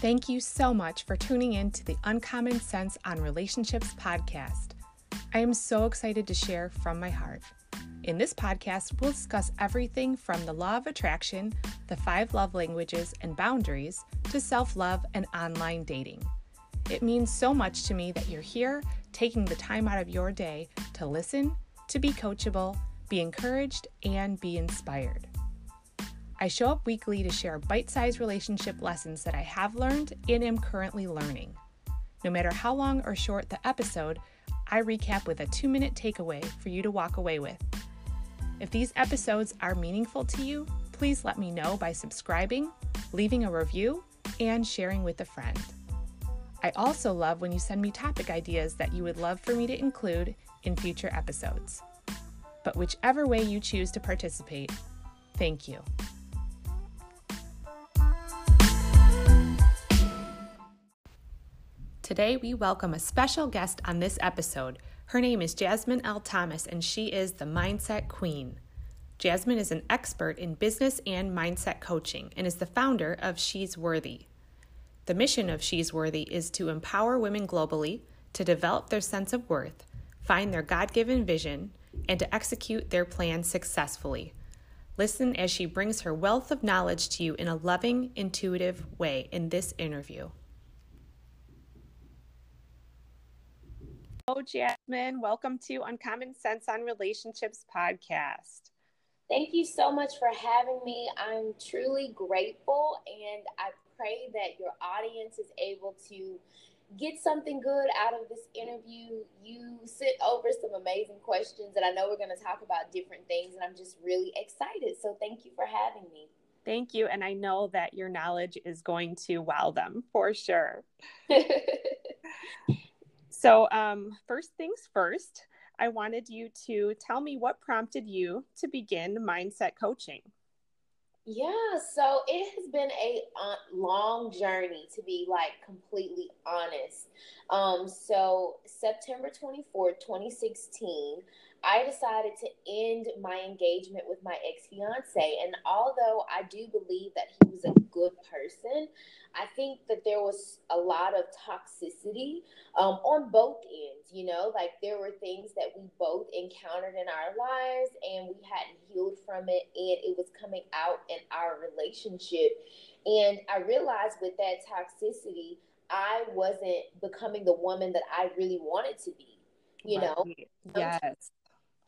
Thank you so much for tuning in to the Uncommon Sense on Relationships podcast. I am so excited to share from my heart. In this podcast, we'll discuss everything from the law of attraction, the 5 love languages and boundaries, to self-love and online dating. It means so much to me that you're here, taking the time out of your day to listen, to be coachable, be encouraged, and be inspired. I show up weekly to share bite-sized relationship lessons that I have learned and am currently learning. No matter how long or short the episode, I recap with a 2-minute takeaway for you to walk away with. If these episodes are meaningful to you, please let me know by subscribing, leaving a review, and sharing with a friend. I also love when you send me topic ideas that you would love for me to include in future episodes. But whichever way you choose to participate, thank you. Today we welcome a special guest on this episode. Her name is Jasmine L. Thomas, and she is the Mindset Queen. Jasmine is an expert in business and mindset coaching and is the founder of She's Worthy. The mission of She's Worthy is to empower women globally to develop their sense of worth, find their God-given vision, and to execute their plan successfully. Listen as she brings her wealth of knowledge to you in a loving, intuitive way in this interview. Hello, Jasmine. Welcome to Uncommon Sense on Relationships podcast. Thank you so much for having me. I'm truly grateful, and I pray that your audience is able to get something good out of this interview. You sent over some amazing questions, and I know we're going to talk about different things, and I'm just really excited. So thank you for having me. Thank you, and I know that your knowledge is going to wow them for sure. So first things first, I wanted you to tell me what prompted you to begin mindset coaching. Yeah, so it has been a long journey, to be like completely honest. So September 24th, 2016, I decided to end my engagement with my ex-fiance. And although I do believe that he was a good person, I think that there was a lot of toxicity on both ends, you know, like there were things that we both encountered in our lives and we hadn't healed from it, and it was coming out in our relationship. And I realized with that toxicity, I wasn't becoming the woman that I really wanted to be, you know? Yes.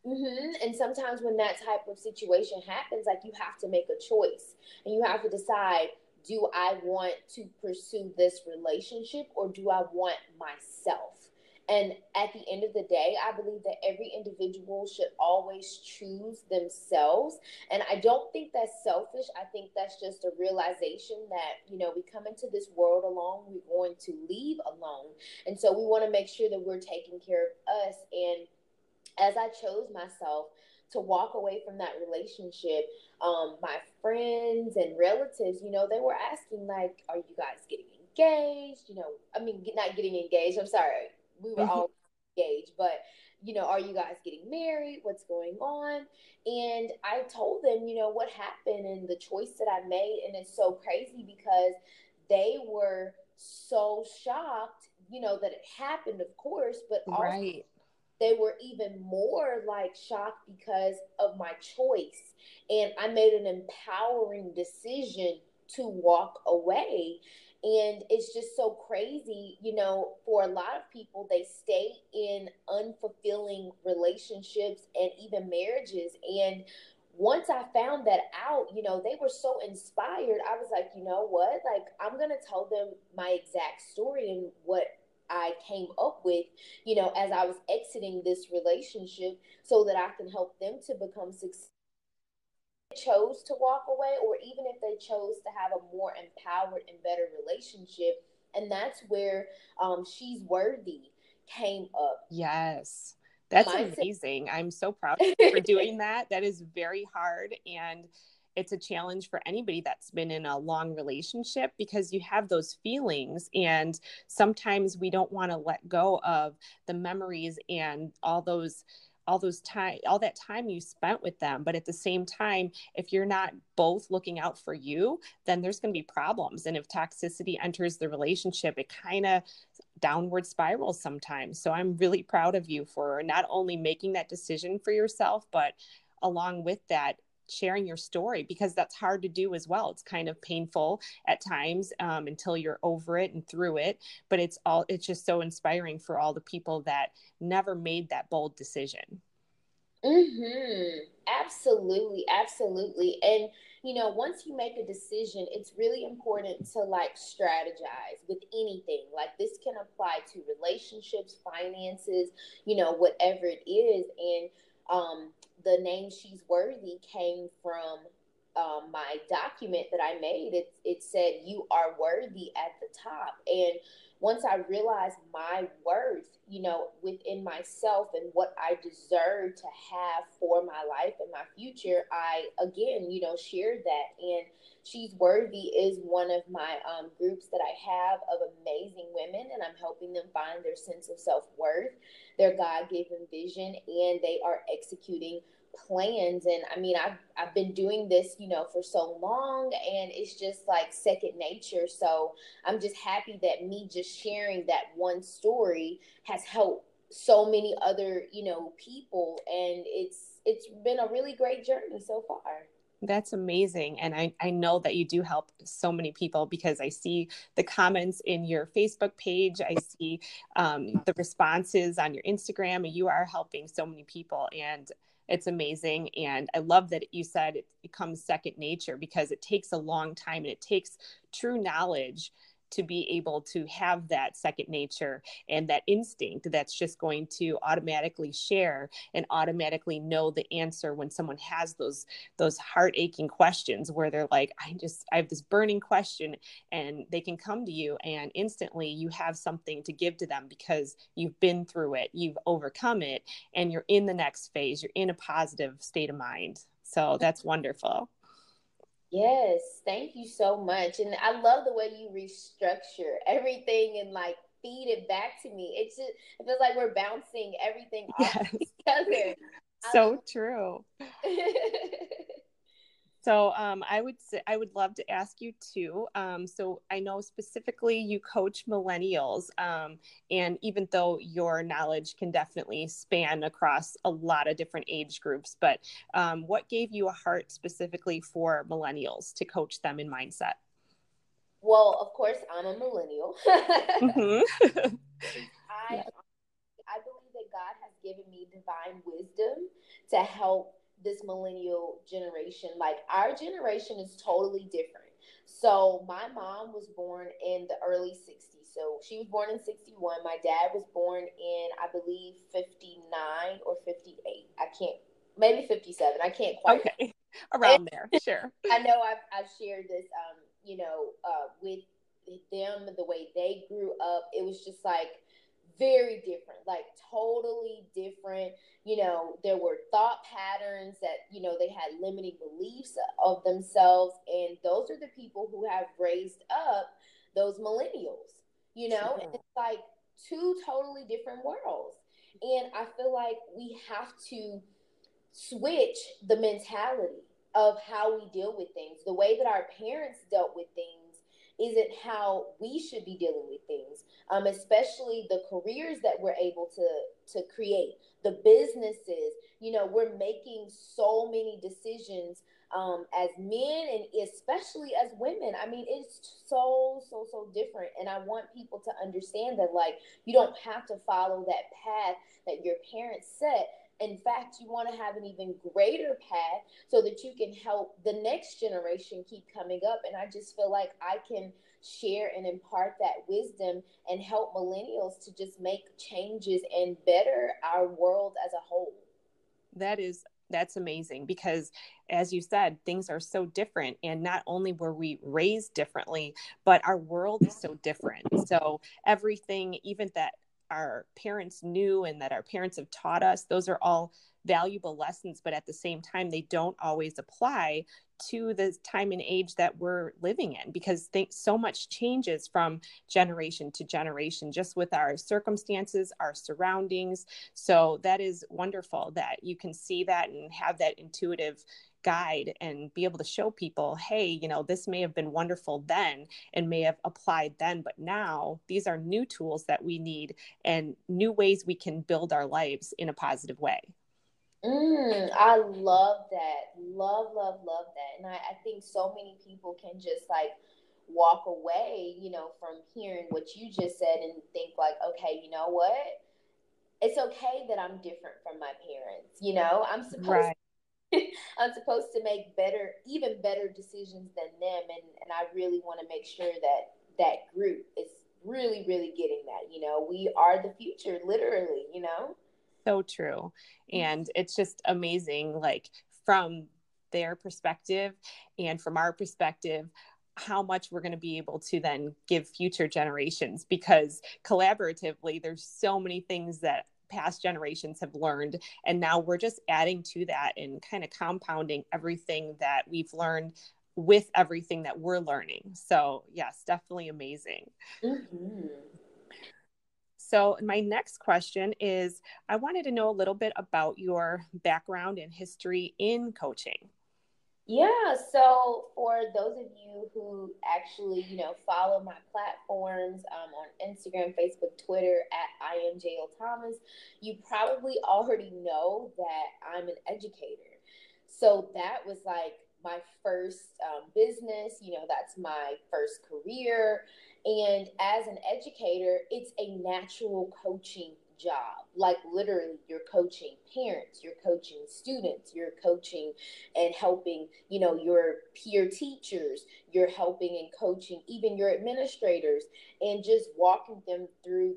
Mm-hmm. And sometimes when that type of situation happens, like you have to make a choice and you have to decide, do I want to pursue this relationship or do I want myself? And at the end of the day, I believe that every individual should always choose themselves. And I don't think that's selfish. I think that's just a realization that, you know, we come into this world alone, we're going to leave alone. And so we want to make sure that we're taking care of us. And as I chose myself to walk away from that relationship, my friends and relatives, you know, they were asking, like, are you guys getting engaged? You know, I mean, not getting engaged. I'm sorry. We were all engaged, but, you know, are you guys getting married? What's going on? And I told them, you know, what happened and the choice that I made. And it's so crazy because they were so shocked, you know, that it happened, of course, but also they were even more like shocked because of my choice. And I made an empowering decision to walk away. And it's just so crazy, you know, for a lot of people, they stay in unfulfilling relationships and even marriages. And once I found that out, you know, they were so inspired. I was like, you know what, like, I'm going to tell them my exact story and what I came up with, you know, as I was exiting this relationship so that I can help them to become successful. Chose to walk away, or even if they chose to have a more empowered and better relationship. And that's where She's Worthy came up. Yes, that's amazing. I'm so proud of you for doing that. That is very hard, and it's a challenge for anybody that's been in a long relationship because you have those feelings, and sometimes we don't want to let go of the memories and all those all that time you spent with them. But at the same time, if you're not both looking out for you, then there's going to be problems. And if toxicity enters the relationship, it kind of downward spirals sometimes. So I'm really proud of you for not only making that decision for yourself, but along with that, sharing your story, because that's hard to do as well. It's kind of painful at times until you're over it and through it. But it's just so inspiring for all the people that never made that bold decision. Mm-hmm. Absolutely. Absolutely. And, you know, once you make a decision, it's really important to strategize with anything. This can apply to relationships, finances, whatever it is. And the name She's Worthy came from my document that I made. It said, you are worthy at the top. And once I realized my worth, within myself and what I deserve to have for my life and my future, I, again, shared that. And She's Worthy is one of my groups that I have of amazing women, and I'm helping them find their sense of self-worth, their God-given vision, and they are executing plans. And I mean, I've been doing this, for so long, and it's just second nature. So I'm just happy that me just sharing that one story has helped so many other, people. And it's been a really great journey so far. That's amazing. And I know that you do help so many people, because I see the comments in your Facebook page. I see the responses on your Instagram, and you are helping so many people. And it's amazing. And I love that you said it becomes second nature, because it takes a long time and it takes true knowledge to be able to have that second nature and that instinct that's just going to automatically share and automatically know the answer when someone has those heart aching questions where they're like, I have this burning question, and they can come to you and instantly you have something to give to them, because you've been through it, you've overcome it, and you're in the next phase, you're in a positive state of mind. So that's wonderful. Yes, thank you so much. And I love the way you restructure everything and feed it back to me. It's just, it feels like we're bouncing everything off each other. So true. So I would love to ask you too. So I know specifically you coach millennials, and even though your knowledge can definitely span across a lot of different age groups, but what gave you a heart specifically for millennials to coach them in mindset? Well, of course, I'm a millennial. Mm-hmm. I believe that God has given me divine wisdom to help this millennial generation. Our generation is totally different. So my mom was born in the early 60s. So she was born in 61. My dad was born in, I believe, 59 or 58. Maybe 57. I can't quite. Okay. Around there. Sure. I know I've shared this, with them, the way they grew up. It was just very different, totally different. There were thought patterns that, they had limiting beliefs of themselves. And those are the people who have raised up those millennials, sure. And it's two totally different worlds. And I feel we have to switch the mentality of how we deal with things. The way that our parents dealt with things isn't how we should be dealing with things, especially the careers that we're able to create, the businesses. We're making so many decisions as men, and especially as women. I mean, it's so different. And I want people to understand that, you don't have to follow that path that your parents set. In fact, you want to have an even greater path so that you can help the next generation keep coming up. And I just feel I can share and impart that wisdom and help millennials to just make changes and better our world as a whole. That's amazing, because as you said, things are so different, and not only were we raised differently, but our world is so different. So everything, even that our parents knew and that our parents have taught us, those are all valuable lessons, but at the same time, they don't always apply to the time and age that we're living in, because so much changes from generation to generation, just with our circumstances, our surroundings. So that is wonderful that you can see that and have that intuitive guide and be able to show people, hey, you know, this may have been wonderful then and may have applied then, but now these are new tools that we need and new ways we can build our lives in a positive way. I love that. Love that. And I think so many people can just like walk away, you know, from hearing what you just said and think like, okay, you know what? It's okay that I'm different from my parents. You know, I'm supposed to make better, even better decisions than them. And I really want to make sure that that group is really, really getting that, you know, we are the future, literally, you know? So true. And it's just amazing, like from their perspective and from our perspective, how much we're going to be able to then give future generations, because collaboratively, there's so many things that past generations have learned. And now we're just adding to that and kind of compounding everything that we've learned with everything that we're learning. So yes, definitely amazing. Mm-hmm. So my next question is, I wanted to know a little bit about your background and history in coaching. Yeah. So for those of you who actually, you know, follow my platforms on Instagram, Facebook, Twitter at I Am JL Thomas, you probably already know that I'm an educator. So that was like my first business, you know, that's my first career. And as an educator, it's a natural coaching job. Like literally, you're coaching parents, you're coaching students, you're coaching and helping, you know, your peer teachers, you're helping and coaching even your administrators and just walking them through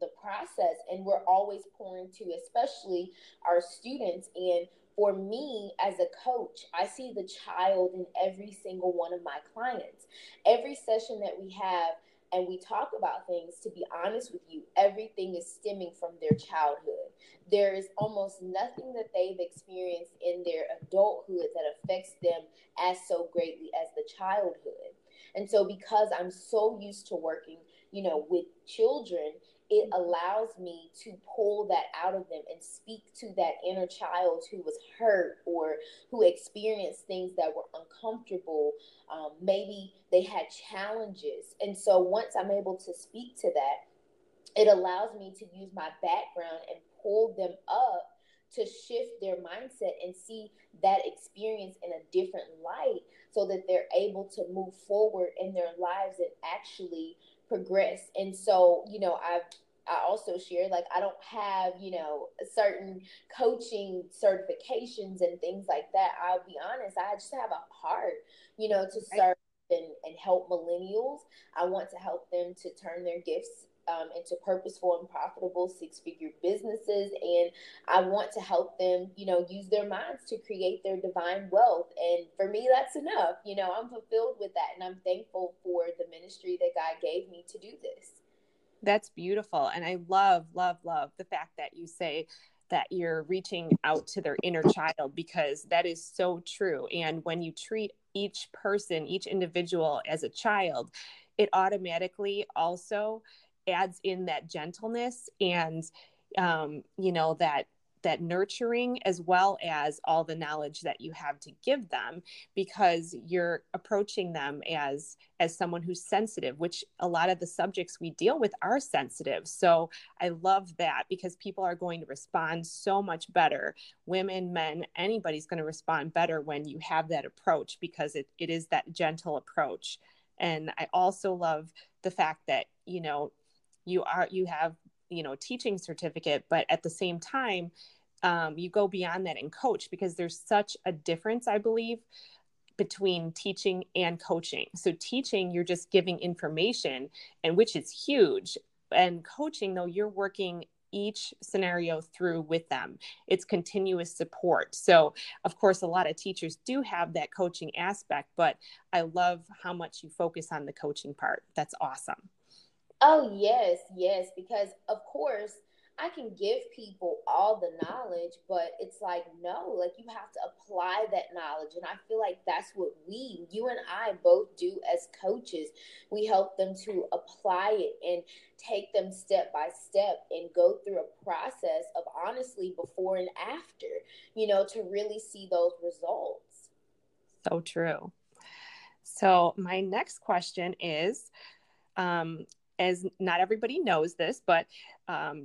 the process. And we're always pouring to, especially our students. And for me, as a coach, I see the child in every single one of my clients. Every session that we have and we talk about things, to be honest with you, everything is stemming from their childhood. There is almost nothing that they've experienced in their adulthood that affects them as so greatly as the childhood. And so because I'm so used to working, you know, with children, it allows me to pull that out of them and speak to that inner child who was hurt or who experienced things that were uncomfortable. Maybe they had challenges. And so once I'm able to speak to that, it allows me to use my background and pull them up to shift their mindset and see that experience in a different light so that they're able to move forward in their lives and actually progress. And so, you know, I also share, like, I don't have, you know, certain coaching certifications and things like that. I'll be honest, I just have a heart, you know, to serve and help millennials. I want to help them to turn their gifts into purposeful and profitable six-figure businesses. And I want to help them, you know, use their minds to create their divine wealth. And for me, that's enough. You know, I'm fulfilled with that. And I'm thankful for the ministry that God gave me to do this. That's beautiful. And I love the fact that you say that you're reaching out to their inner child, because that is so true. And when you treat each person, each individual as a child, it automatically also adds in that gentleness and, you know, that nurturing, as well as all the knowledge that you have to give them, because you're approaching them as someone who's sensitive, which a lot of the subjects we deal with are sensitive. So I love that, because people are going to respond so much better. Women, men, anybody's going to respond better when you have that approach, because it is that gentle approach. And I also love the fact that, you know, you have, you know, teaching certificate, but at the same time, you go beyond that and coach, because there's such a difference, I believe, between teaching and coaching. So teaching, you're just giving information, and which is huge. And coaching, though, you're working each scenario through with them. It's continuous support. So of course, a lot of teachers do have that coaching aspect, but I love how much you focus on the coaching part. That's awesome. Oh, yes, yes. Because, of course, I can give people all the knowledge, but it's like, no, like you have to apply that knowledge. And I feel like that's what you and I both do as coaches. We help them to apply it and take them step by step and go through a process of honestly before and after, you know, to really see those results. So true. So my next question is, as not everybody knows this, but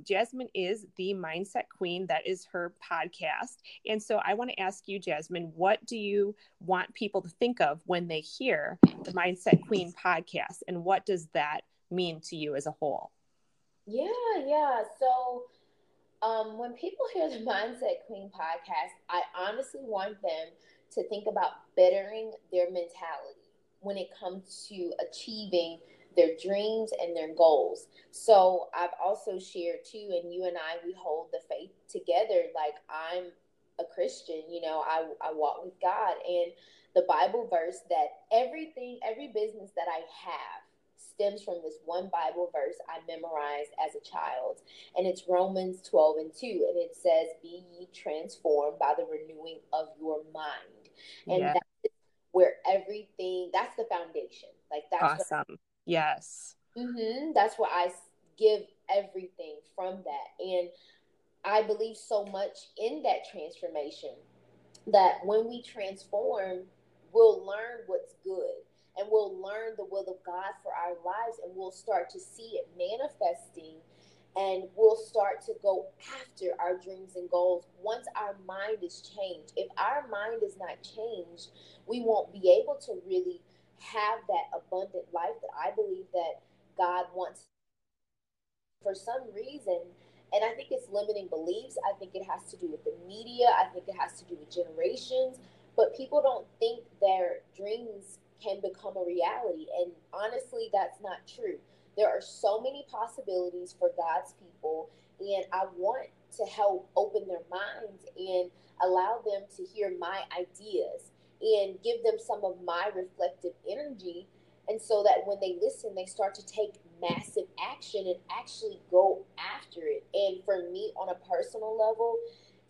Jasmine is the Mindset Queen. That is her podcast. And so I want to ask you, Jasmine, what do you want people to think of when they hear the Mindset Queen podcast? And what does that mean to you as a whole? Yeah. So when people hear the Mindset Queen podcast, I honestly want them to think about bettering their mentality when it comes to achieving their dreams and their goals. So I've also shared too, and you and I, we hold the faith together. Like, I'm a Christian, you know, I walk with God, and the Bible verse that every business that I have stems from this one Bible verse I memorized as a child. And it's Romans 12:2. And it says, be ye transformed by the renewing of your mind. And yeah, that's where everything, that's the foundation. Like, that's awesome. Yes. Mm-hmm. That's where I give everything from that. And I believe so much in that transformation, that when we transform, we'll learn what's good and we'll learn the will of God for our lives, and we'll start to see it manifesting, and we'll start to go after our dreams and goals once our mind is changed. If our mind is not changed, we won't be able to really have that abundant life that I believe that God wants. For some reason, and I think it's limiting beliefs, I think it has to do with the media, I think it has to do with generations, but people don't think their dreams can become a reality, and honestly, that's not true. There are so many possibilities for God's people, and I want to help open their minds and allow them to hear my ideas and give them some of my reflective energy, and so that when they listen, they start to take massive action and actually go after it. And for me, on a personal level,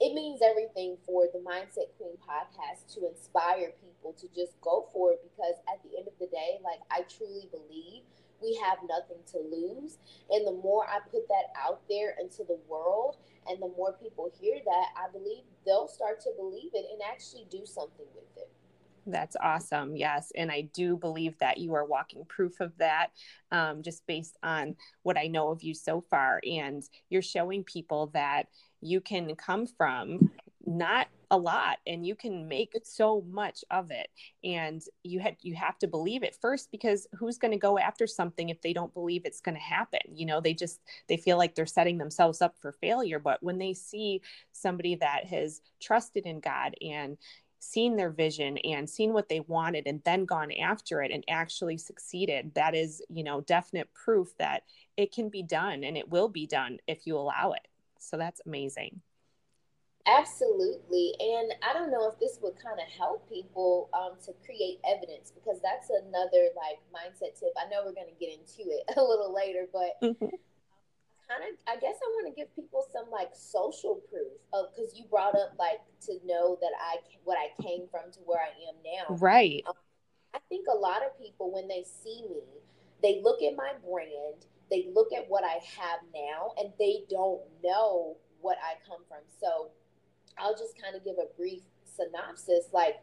it means everything for the Mindset Queen podcast to inspire people to just go for it, because at the end of the day, like, I truly believe we have nothing to lose. And the more I put that out there into the world, and the more people hear that, I believe they'll start to believe it and actually do something with it. That's awesome. Yes. And I do believe that you are walking proof of that, just based on what I know of you so far. And you're showing people that you can come from not a lot, and you can make so much of it. And you have to believe it first, because who's going to go after something if they don't believe it's going to happen? You know, they feel like they're setting themselves up for failure. But when they see somebody that has trusted in God and seen their vision and seen what they wanted and then gone after it and actually succeeded, that is, you know, definite proof that it can be done, and it will be done if you allow it. So that's amazing. Absolutely. And I don't know if this would kind of help people to create evidence, because that's another like mindset tip. I know we're going to get into it a little later, but I guess I want to give people some like social proof of, because you brought up like to know that what I came from to where I am now. Right. I think a lot of people, when they see me, they look at my brand, they look at what I have now, and they don't know what I come from. So I'll just kind of give a brief synopsis. Like,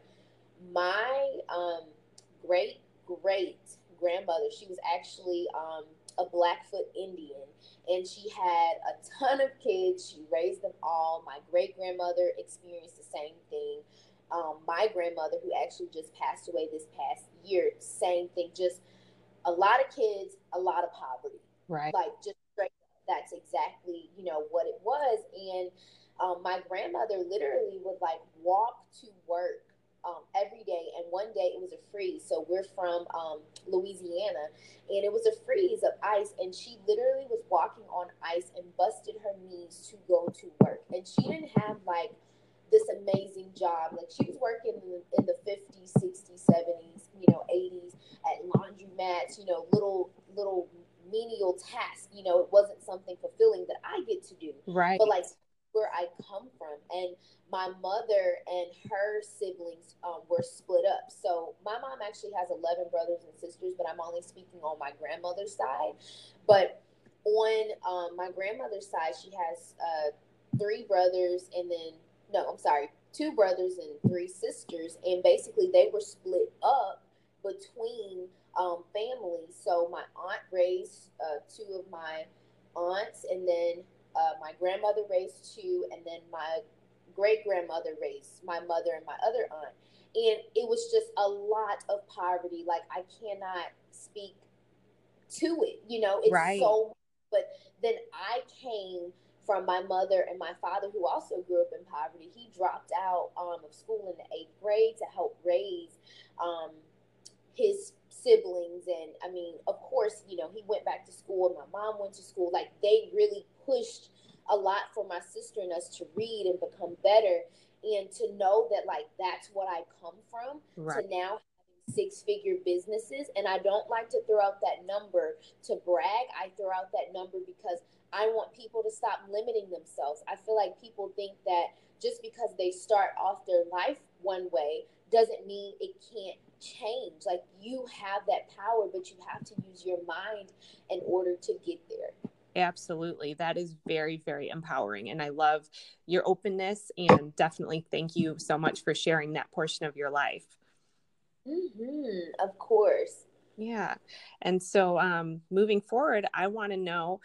my great-great-grandmother, she was actually a Blackfoot Indian, and she had a ton of kids. She raised them all. My great-grandmother experienced the same thing. My grandmother, who actually just passed away this past year, same thing. Just a lot of kids, a lot of poverty. Right. Like, just straight up, that's exactly, you know, what it was. And my grandmother literally would like walk to work every day, and one day it was a freeze. So we're from Louisiana, and it was a freeze of ice, and she literally was walking on ice and busted her knees to go to work. And she didn't have like this amazing job. Like, she was working in the 50s, 60s, 70s, you know, 80s at laundromats, you know, little menial task. You know, it wasn't something fulfilling that I get to do. Right. But like where I come from, and my mother and her siblings were split up. So my mom actually has 11 brothers and sisters, but I'm only speaking on my grandmother's side. But on my grandmother's side, she has two brothers and three sisters. And basically they were split up between families. So my aunt raised two of my aunts, and then my grandmother raised two, and then my great-grandmother raised my mother and my other aunt. And it was just a lot of poverty. Like, I cannot speak to it, you know, it's right. So, but then I came from my mother and my father, who also grew up in poverty. He dropped out of school in the 8th grade to help raise his siblings. And I mean, of course, you know, he went back to school and my mom went to school. Like, they really pushed a lot for my sister and us to read and become better, and to know that like that's what I come from, right. To now having 6-figure businesses. And I don't like to throw out that number to brag. I throw out that number because I want people to stop limiting themselves. I feel like people think that just because they start off their life one way doesn't mean it can't change. Like, you have that power, but you have to use your mind in order to get there. Absolutely. That is very, very empowering. And I love your openness, and definitely thank you so much for sharing that portion of your life. Mm-hmm. Of course. Yeah. And so moving forward, I want to know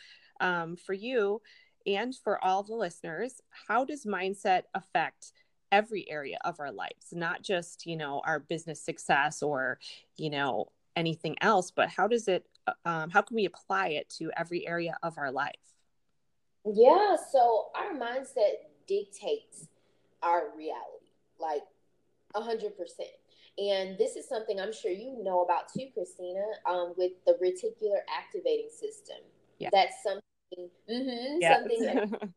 for you and for all the listeners, how does mindset affect every area of our lives? Not just, you know, our business success or, you know, anything else, but how does it how can we apply it to every area of our life? Yeah, so our mindset dictates our reality, like 100%. And this is something I'm sure you know about too, Christina, with the reticular activating system. Yeah. That's something, something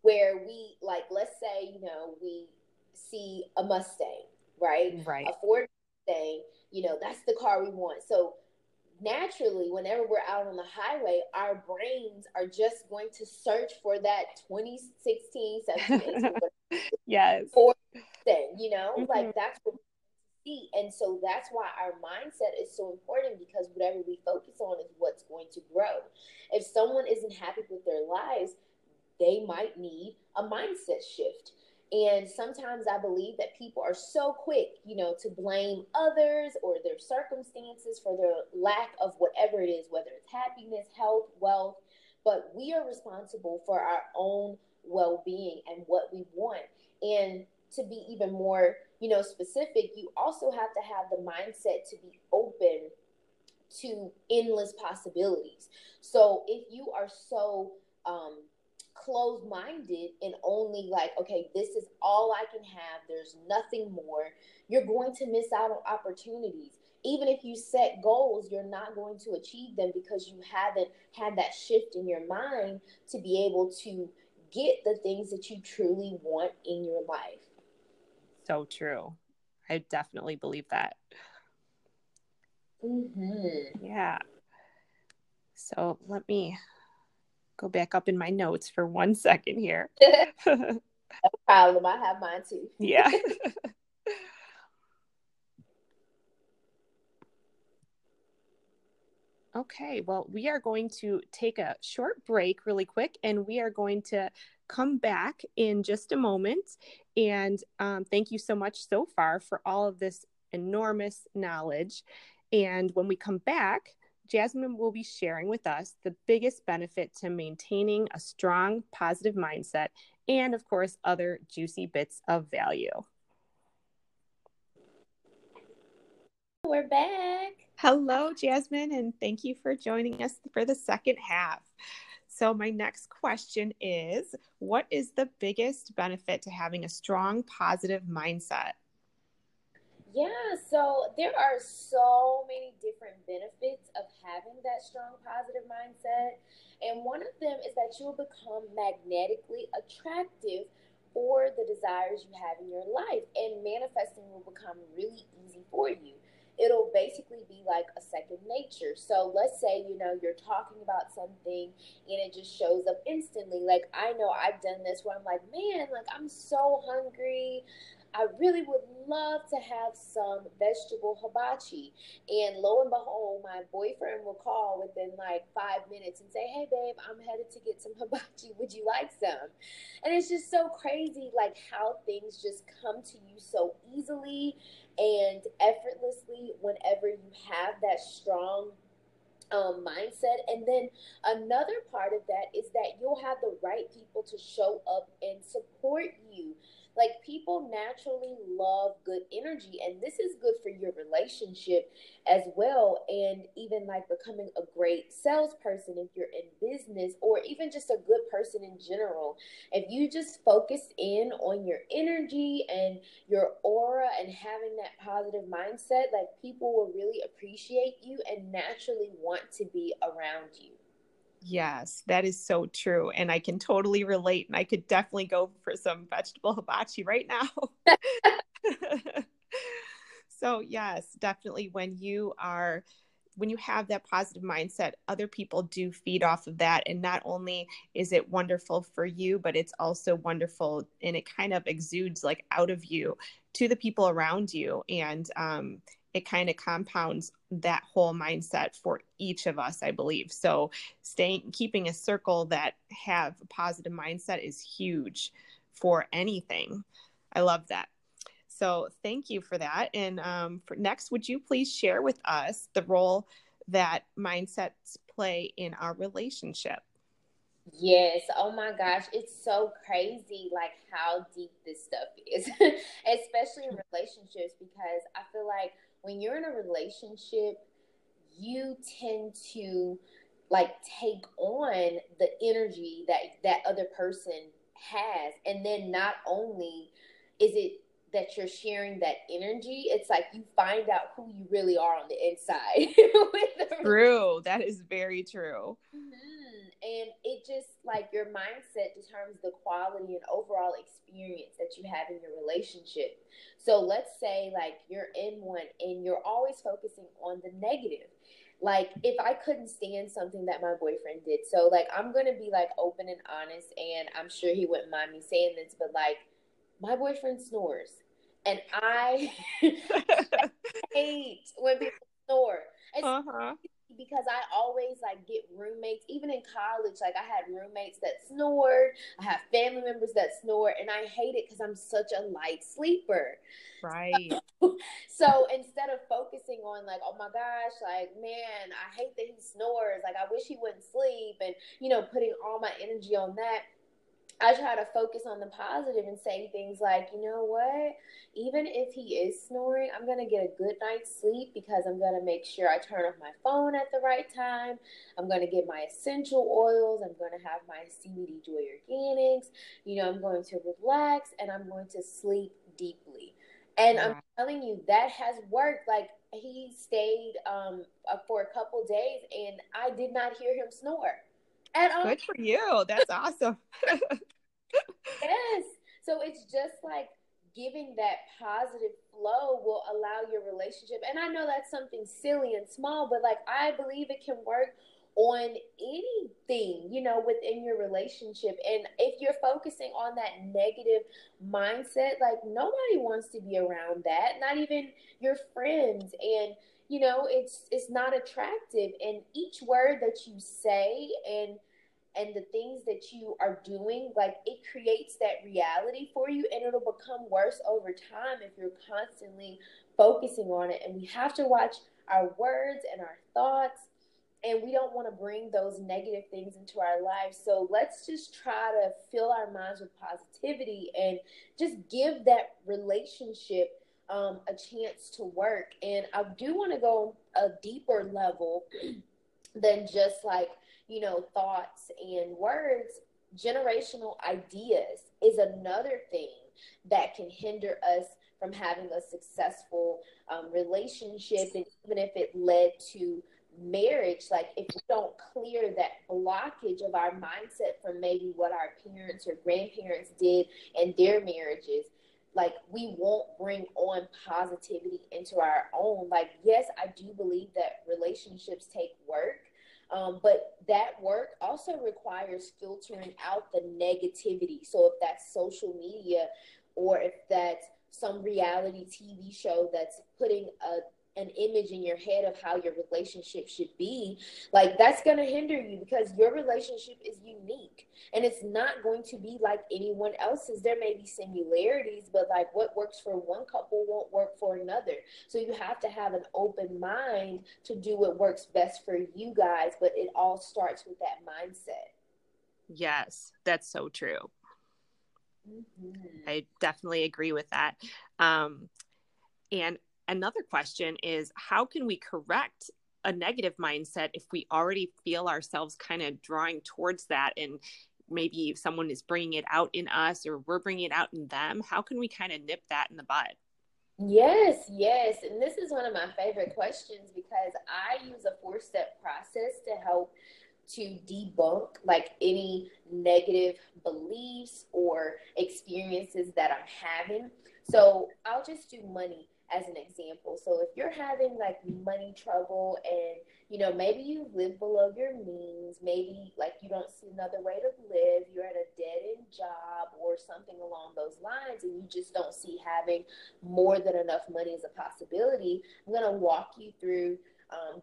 where we, like, let's say, you know, we see a Mustang, right? A Ford Mustang, you know, that's the car we want. So naturally, whenever we're out on the highway, our brains are just going to search for that 2016, 17, 18, yes, thing, you know, mm-hmm. like that's what we see. And so that's why our mindset is so important, because whatever we focus on is what's going to grow. If someone isn't happy with their lives, they might need a mindset shift. And sometimes I believe that people are so quick, you know, to blame others or their circumstances for their lack of whatever it is, whether it's happiness, health, wealth. But we are responsible for our own well-being and what we want. And to be even more, you know, specific, you also have to have the mindset to be open to endless possibilities. So if you are so closed-minded and only like, okay, this is all I can have, there's nothing more, you're going to miss out on opportunities. Even if you set goals, you're not going to achieve them because you haven't had that shift in your mind to be able to get the things that you truly want in your life. So true. I definitely believe that. Mm-hmm. Yeah. So let me go back up in my notes for 1 second here. No problem. I have mine too. Yeah. Okay. Well, we are going to take a short break really quick, and we are going to come back in just a moment. And thank you so much so far for all of this enormous knowledge. And when we come back, Jasmine will be sharing with us the biggest benefit to maintaining a strong, positive mindset, and of course, other juicy bits of value. We're back. Hello, Jasmine, and thank you for joining us for the second half. So my next question is, what is the biggest benefit to having a strong, positive mindset? Yeah, so there are so many different benefits of having that strong positive mindset. And one of them is that you'll become magnetically attractive for the desires you have in your life, and manifesting will become really easy for you. it'll basically be like a second nature. So let's say, you know, you're talking about something and it just shows up instantly. Like, I know I've done this where I'm like, man, like, I'm so hungry. I really would love to have some vegetable hibachi. And lo and behold, my boyfriend will call within like 5 minutes and say, hey, babe, I'm headed to get some hibachi. Would you like some? And it's just so crazy, like how things just come to you so easily and effortlessly whenever you have that strong mindset. And then another part of that is that you'll have the right people to show up and support you. Like, people naturally love good energy, and this is good for your relationship as well, and even like becoming a great salesperson if you're in business, or even just a good person in general. If you just focus in on your energy and your aura and having that positive mindset, like, people will really appreciate you and naturally want to be around you. Yes, that is so true. And I can totally relate. And I could definitely go for some vegetable hibachi right now. So yes, definitely when you have that positive mindset, other people do feed off of that. And not only is it wonderful for you, but it's also wonderful, and it kind of exudes like out of you to the people around you. And it kind of compounds that whole mindset for each of us, I believe. So keeping a circle that have a positive mindset is huge for anything. I love that. So thank you for that. And next, would you please share with us the role that mindsets play in our relationship? Yes. Oh my gosh. It's so crazy, like how deep this stuff is, especially in relationships, because I feel like when you're in a relationship, you tend to like take on the energy that other person has. And then not only is it that you're sharing that energy, it's like you find out who you really are on the inside. True. That is very true. Mm-hmm. And it just like your mindset determines the quality and overall experience that you have in your relationship. So let's say like you're in one and you're always focusing on the negative. Like, if I couldn't stand something that my boyfriend did, so like I'm going to be like open and honest, and I'm sure he wouldn't mind me saying this, but like, my boyfriend snores, and I hate when people snore. It's because I always like get roommates, even in college, like I had roommates that snored. I have family members that snore, and I hate it because I'm such a light sleeper. Right. So instead of focusing on like, oh my gosh, like, man, I hate that he snores. Like, I wish he wouldn't sleep, and, you know, putting all my energy on that, I try to focus on the positive and say things like, you know what, even if he is snoring, I'm going to get a good night's sleep because I'm going to make sure I turn off my phone at the right time. I'm going to get my essential oils. I'm going to have my CBD Joy Organics. You know, I'm going to relax, and I'm going to sleep deeply. And I'm telling you, that has worked. Like, he stayed for a couple days, and I did not hear him snore. Good for you. That's awesome. Yes. So it's just like giving that positive flow will allow your relationship. And I know that's something silly and small, but like I believe it can work on anything, you know, within your relationship. And if you're focusing on that negative mindset, like nobody wants to be around that, not even your friends. And you know, it's not attractive, and each word that you say and the things that you are doing, like it creates that reality for you, and it'll become worse over time if you're constantly focusing on it. And we have to watch our words and our thoughts, and we don't want to bring those negative things into our lives. So let's just try to fill our minds with positivity and just give that relationship a chance to work. And I do want to go a deeper level than just like, you know, thoughts and words. Generational ideas is another thing that can hinder us from having a successful relationship. And even if it led to marriage, like if we don't clear that blockage of our mindset from maybe what our parents or grandparents did in their marriages, Like, we won't bring on positivity into our own. Like, yes, I do believe that relationships take work, but that work also requires filtering out the negativity. So if that's social media, or if that's some reality TV show that's putting an image in your head of how your relationship should be, like, that's going to hinder you, because your relationship is unique and it's not going to be like anyone else's. There may be similarities, but like, what works for one couple won't work for another. So you have to have an open mind to do what works best for you guys, but it all starts with that mindset. Yes, that's so true. Mm-hmm. I definitely agree with that. And another question is, how can we correct a negative mindset if we already feel ourselves kind of drawing towards that, and maybe someone is bringing it out in us or we're bringing it out in them? How can we kind of nip that in the bud? Yes. And this is one of my favorite questions, because I use a 4-step process to help to debunk like any negative beliefs or experiences that I'm having. So I'll just do money as an example. So if you're having like money trouble, and you know, maybe you live below your means, maybe like you don't see another way to live, you're at a dead-end job or something along those lines, and you just don't see having more than enough money as a possibility, I'm going to walk you through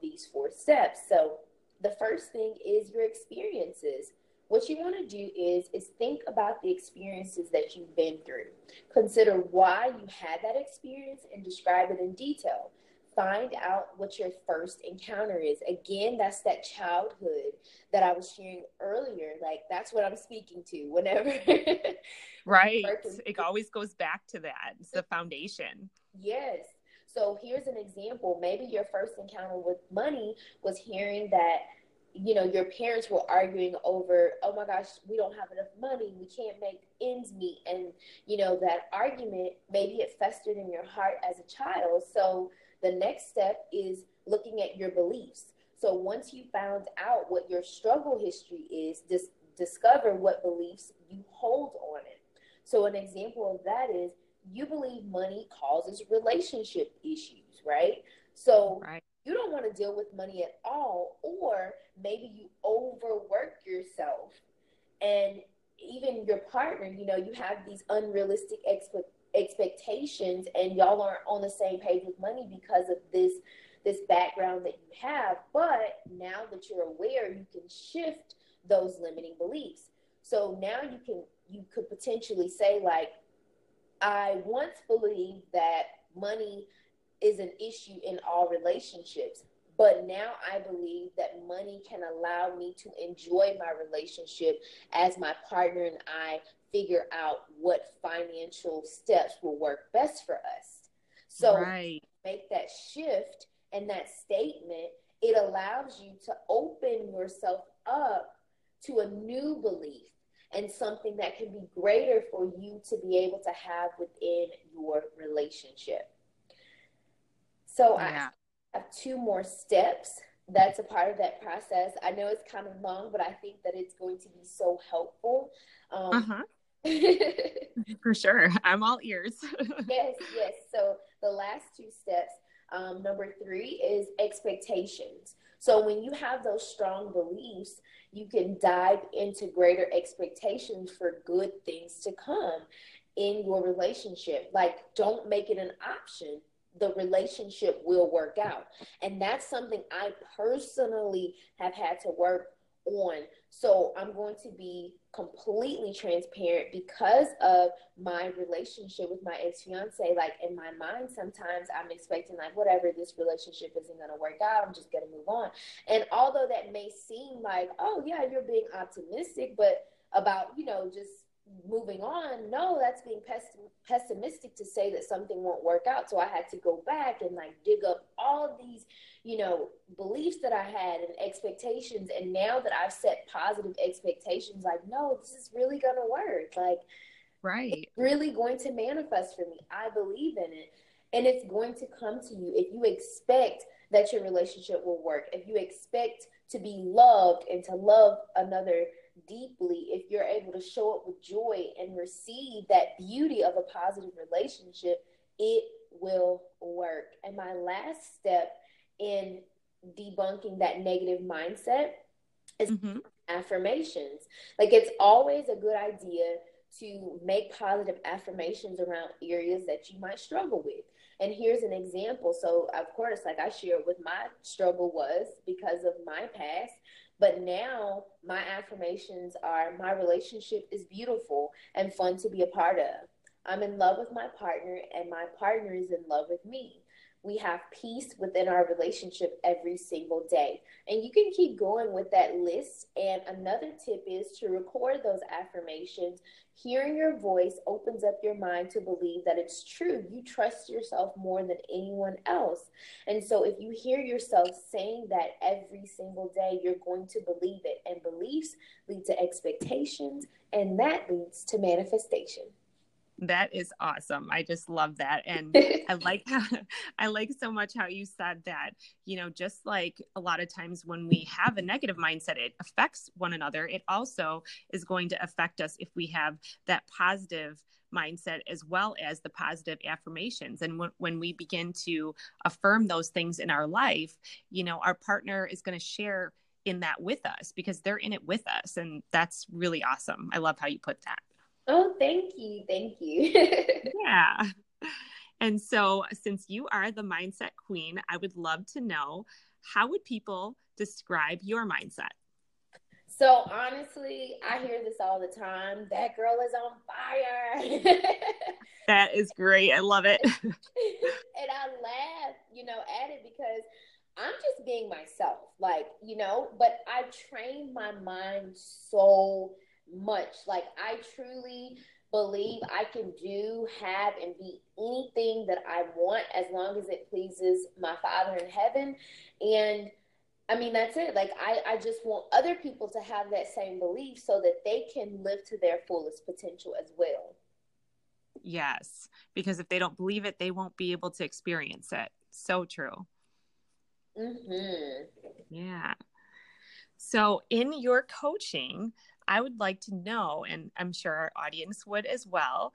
these 4 steps. So the first thing is your experiences. What you want to do is think about the experiences that you've been through. Consider why you had that experience and describe it in detail. Find out what your first encounter is. Again, that's that childhood that I was sharing earlier. Like, that's what I'm speaking to whenever. Right. It always goes back to that. It's the foundation. Yes. So here's an example. Maybe your first encounter with money was hearing that, you know, your parents were arguing over, oh my gosh, we don't have enough money, we can't make ends meet. And, you know, that argument, maybe it festered in your heart as a child. So the next step is looking at your beliefs. So once you found out what your struggle history is, discover what beliefs you hold on it. So an example of that is, you believe money causes relationship issues, right? So you don't want to deal with money at all, or maybe you overwork yourself, and even your partner, you know, you have these unrealistic expectations, and y'all aren't on the same page with money because of this background that you have. But now that you're aware, you can shift those limiting beliefs. So now you could potentially say, like, I once believed that money is an issue in all relationships, but now I believe that money can allow me to enjoy my relationship as my partner and I figure out what financial steps will work best for us. So make that shift and that statement. It allows you to open yourself up to a new belief and something that can be greater for you to be able to have within your relationship. So I have 2 more steps. That's a part of that process. I know it's kind of long, but I think that it's going to be so helpful. For sure. I'm all ears. Yes. So the last 2 steps, number 3 is expectations. So when you have those strong beliefs, you can dive into greater expectations for good things to come in your relationship. Like, don't make it an option. The relationship will work out. And that's something I personally have had to work on. So I'm going to be completely transparent, because of my relationship with my ex-fiance. Like, in my mind, sometimes I'm expecting, like, whatever, this relationship isn't going to work out, I'm just going to move on. And although that may seem like, oh yeah, you're being optimistic, but about, you know, just moving on, no, that's being pessimistic to say that something won't work out. So I had to go back and like dig up all these, you know, beliefs that I had and expectations. And now that I've set positive expectations, like, no, this is really going to work. Like, it's really going to manifest for me. I believe in it. And it's going to come to you if you expect that your relationship will work, if you expect to be loved and to love another deeply if you're able to show up with joy and receive that beauty of a positive relationship, it will work. And my last step in debunking that negative mindset is affirmations. Like, it's always a good idea to make positive affirmations around areas that you might struggle with. And here's an example. So, of course, like I shared what my struggle was because of my past, but now my affirmations are: my relationship is beautiful and fun to be a part of. I'm in love with my partner and my partner is in love with me. We have peace within our relationship every single day. And you can keep going with that list. And another tip is to record those affirmations. Hearing your voice opens up your mind to believe that it's true. You trust yourself more than anyone else. And so if you hear yourself saying that every single day, you're going to believe it. And beliefs lead to expectations, and that leads to manifestation. That is awesome. I just love that. And I like so much how you said that, you know, just like a lot of times when we have a negative mindset, it affects one another. It also is going to affect us if we have that positive mindset as well as the positive affirmations. And when we begin to affirm those things in our life, you know, our partner is going to share in that with us because they're in it with us. And that's really awesome. I love how you put that. Oh, thank you. Thank you. Yeah. And so since you are the mindset queen, I would love to know, how would people describe your mindset? So honestly, I hear this all the time. That girl is on fire. That is great. I love it. And I laugh, you know, at it because I'm just being myself, like, you know, but I trained my mind so much. Like, I truly believe I can do, have, and be anything that I want as long as it pleases my Father in heaven. And I mean, that's it. Like, I just want other people to have that same belief so that they can live to their fullest potential as well. Yes, because if they don't believe it, they won't be able to experience it. So true. Mm-hmm. Yeah. So in your coaching, I would like to know, and I'm sure our audience would as well,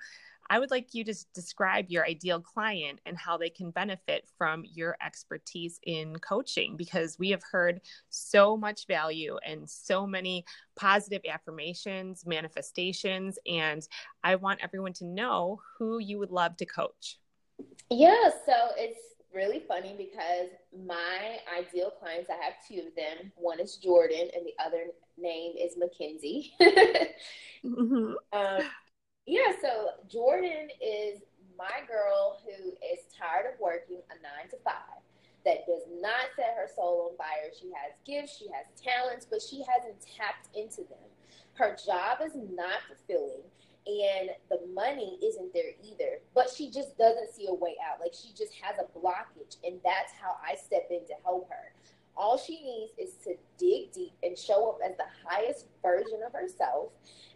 I would like you to describe your ideal client and how they can benefit from your expertise in coaching, because we have heard so much value and so many positive affirmations, manifestations, and I want everyone to know who you would love to coach. Yeah, so it's really funny because my ideal clients, I have two of them. One is Jordan and the other name is Mackenzie. Mm-hmm. Yeah, so Jordan is my girl who is tired of working a 9-to-5, that does not set her soul on fire. She has gifts, she has talents, but she hasn't tapped into them. Her job is not fulfilling and the money isn't there either, but she just doesn't see a way out. Like, she just has a blockage, and that's how I step in to help her. All she needs is to dig deep and show up as the highest version of herself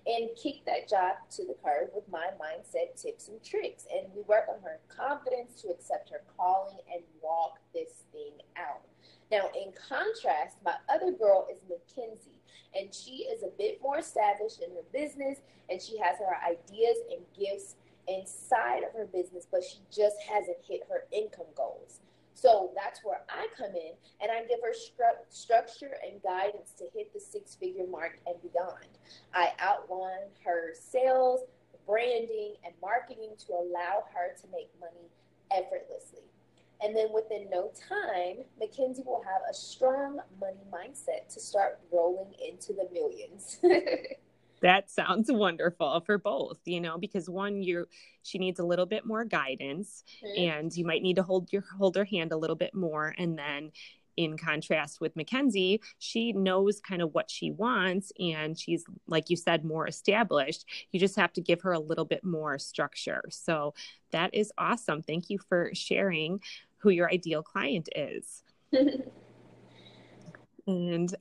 and kick that job to the curb with my mindset tips and tricks. And we work on her confidence to accept her calling and walk this thing out. Now, in contrast, my other girl is Mackenzie, and she is a bit more established in her business, and she has her ideas and gifts inside of her business, but she just hasn't hit her income goals. So that's where I come in, and I give her structure and guidance to hit the 6-figure mark and beyond. I outline her sales, branding, and marketing to allow her to make money effortlessly. And then within no time, Mackenzie will have a strong money mindset to start rolling into the millions. That sounds wonderful for both, you know, because one, she needs a little bit more guidance, and you might need to hold her hand a little bit more. And then in contrast with Mackenzie, she knows kind of what she wants, and she's, like you said, more established. You just have to give her a little bit more structure. So that is awesome. Thank you for sharing who your ideal client is. And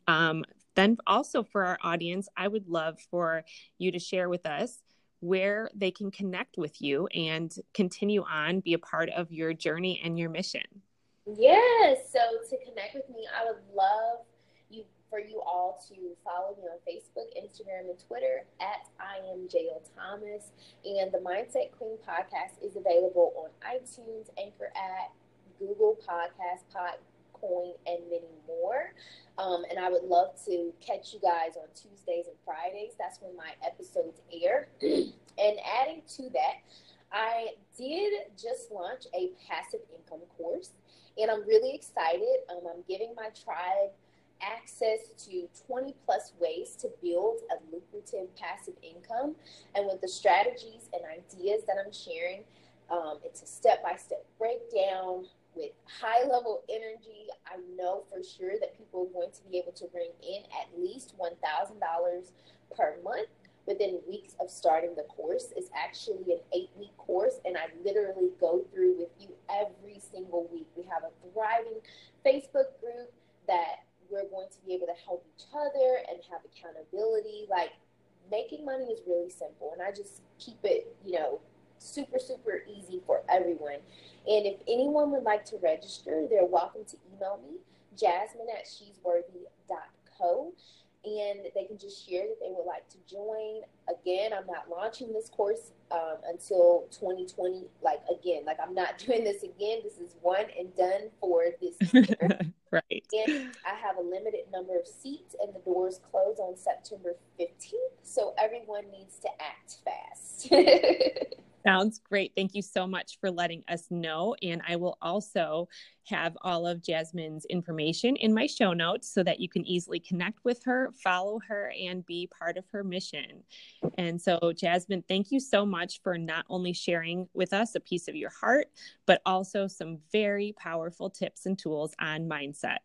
then also for our audience, I would love for you to share with us where they can connect with you and continue on, be a part of your journey and your mission. Yes. So to connect with me, I would love you for you all to follow me on Facebook, Instagram, and Twitter at I Am JL Thomas. And the Mindset Queen podcast is available on iTunes, Anchor app, Google Podcasts, Podcoin, and many more. And I would love to catch you guys on Tuesdays and Fridays. That's when my episodes air. And adding to that, I did just launch a passive income course, and I'm really excited. I'm giving my tribe access to 20 plus ways to build a lucrative passive income. And with the strategies and ideas that I'm sharing, it's a step-by-step breakdown with high-level energy. I know for sure that people are going to be able to bring in at least $1,000 per month within weeks of starting the course. It's actually an 8-week course, and I literally go through with you every single week. We have a thriving Facebook group that we're going to be able to help each other and have accountability. Like, making money is really simple, and I just keep it, you know, super, super easy for everyone. And if anyone would like to register, they're welcome to email me, jasmine@shesworthy.co. And they can just share that they would like to join. Again, I'm not launching this course until 2020. Like I'm not doing this again. This is one and done for this year. Right. And I have a limited number of seats, and the doors close on September 15th. So everyone needs to act fast. Sounds great. Thank you so much for letting us know. And I will also have all of Jasmine's information in my show notes so that you can easily connect with her, follow her, and be part of her mission. And so, Jasmine, thank you so much for not only sharing with us a piece of your heart, but also some very powerful tips and tools on mindset.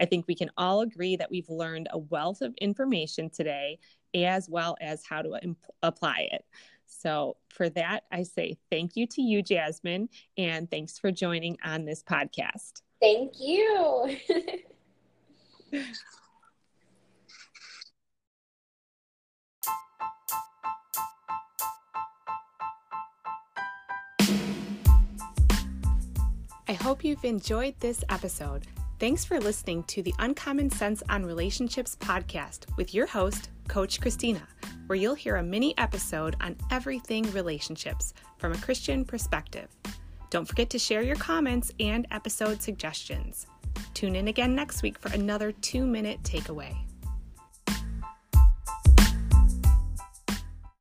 I think we can all agree that we've learned a wealth of information today, as well as how to apply it. So for that, I say thank you to you, Jasmine, and thanks for joining on this podcast. Thank you. I hope you've enjoyed this episode. Thanks for listening to the Uncommon Sense on Relationships podcast with your host, Coach Christina, where you'll hear a mini episode on everything relationships from a Christian perspective. Don't forget to share your comments and episode suggestions. Tune in again next week for another 2-minute takeaway.